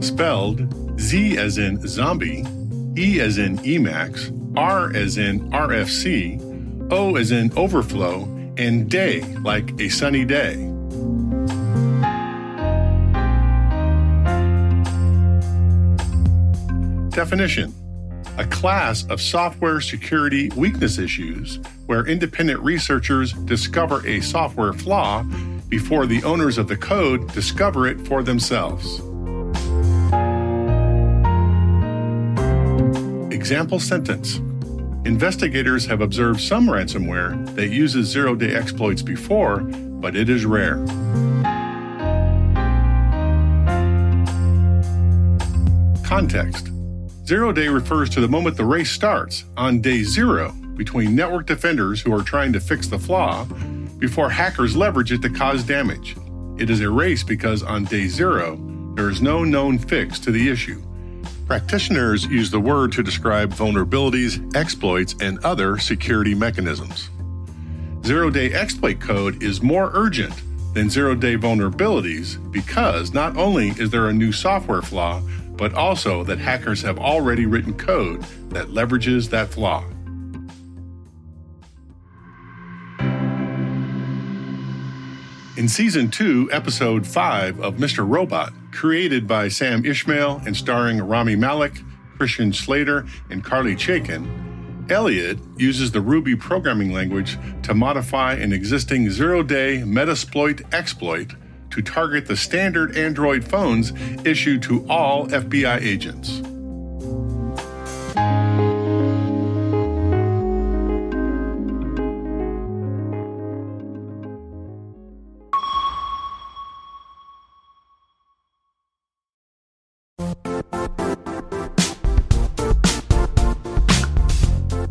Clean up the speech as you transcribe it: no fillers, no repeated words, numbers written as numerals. Spelled Z as in zombie, E as in Emacs, R as in RFC, O as in overflow, and day like a sunny day. Definition. A class of software security weakness issues where independent researchers discover a software flaw before the owners of the code discover it for themselves. Example sentence. Investigators have observed some ransomware that uses zero-day exploits before, but it is rare. Context. Zero-day refers to the moment the race starts, on day zero, between network defenders who are trying to fix the flaw, before hackers leverage it to cause damage. It is a race because on day zero, there is no known fix to the issue. Practitioners use the word to describe vulnerabilities, exploits, and other security mechanisms. Zero-day exploit code is more urgent than zero-day vulnerabilities because not only is there a new software flaw, but also that hackers have already written code that leverages that flaw. In Season 2, Episode 5 of Mr. Robot, created by Sam Ishmael and starring Rami Malek, Christian Slater, and Carly Chaikin, Elliot uses the Ruby programming language to modify an existing zero-day Metasploit exploit to target the standard Android phones issued to all FBI agents.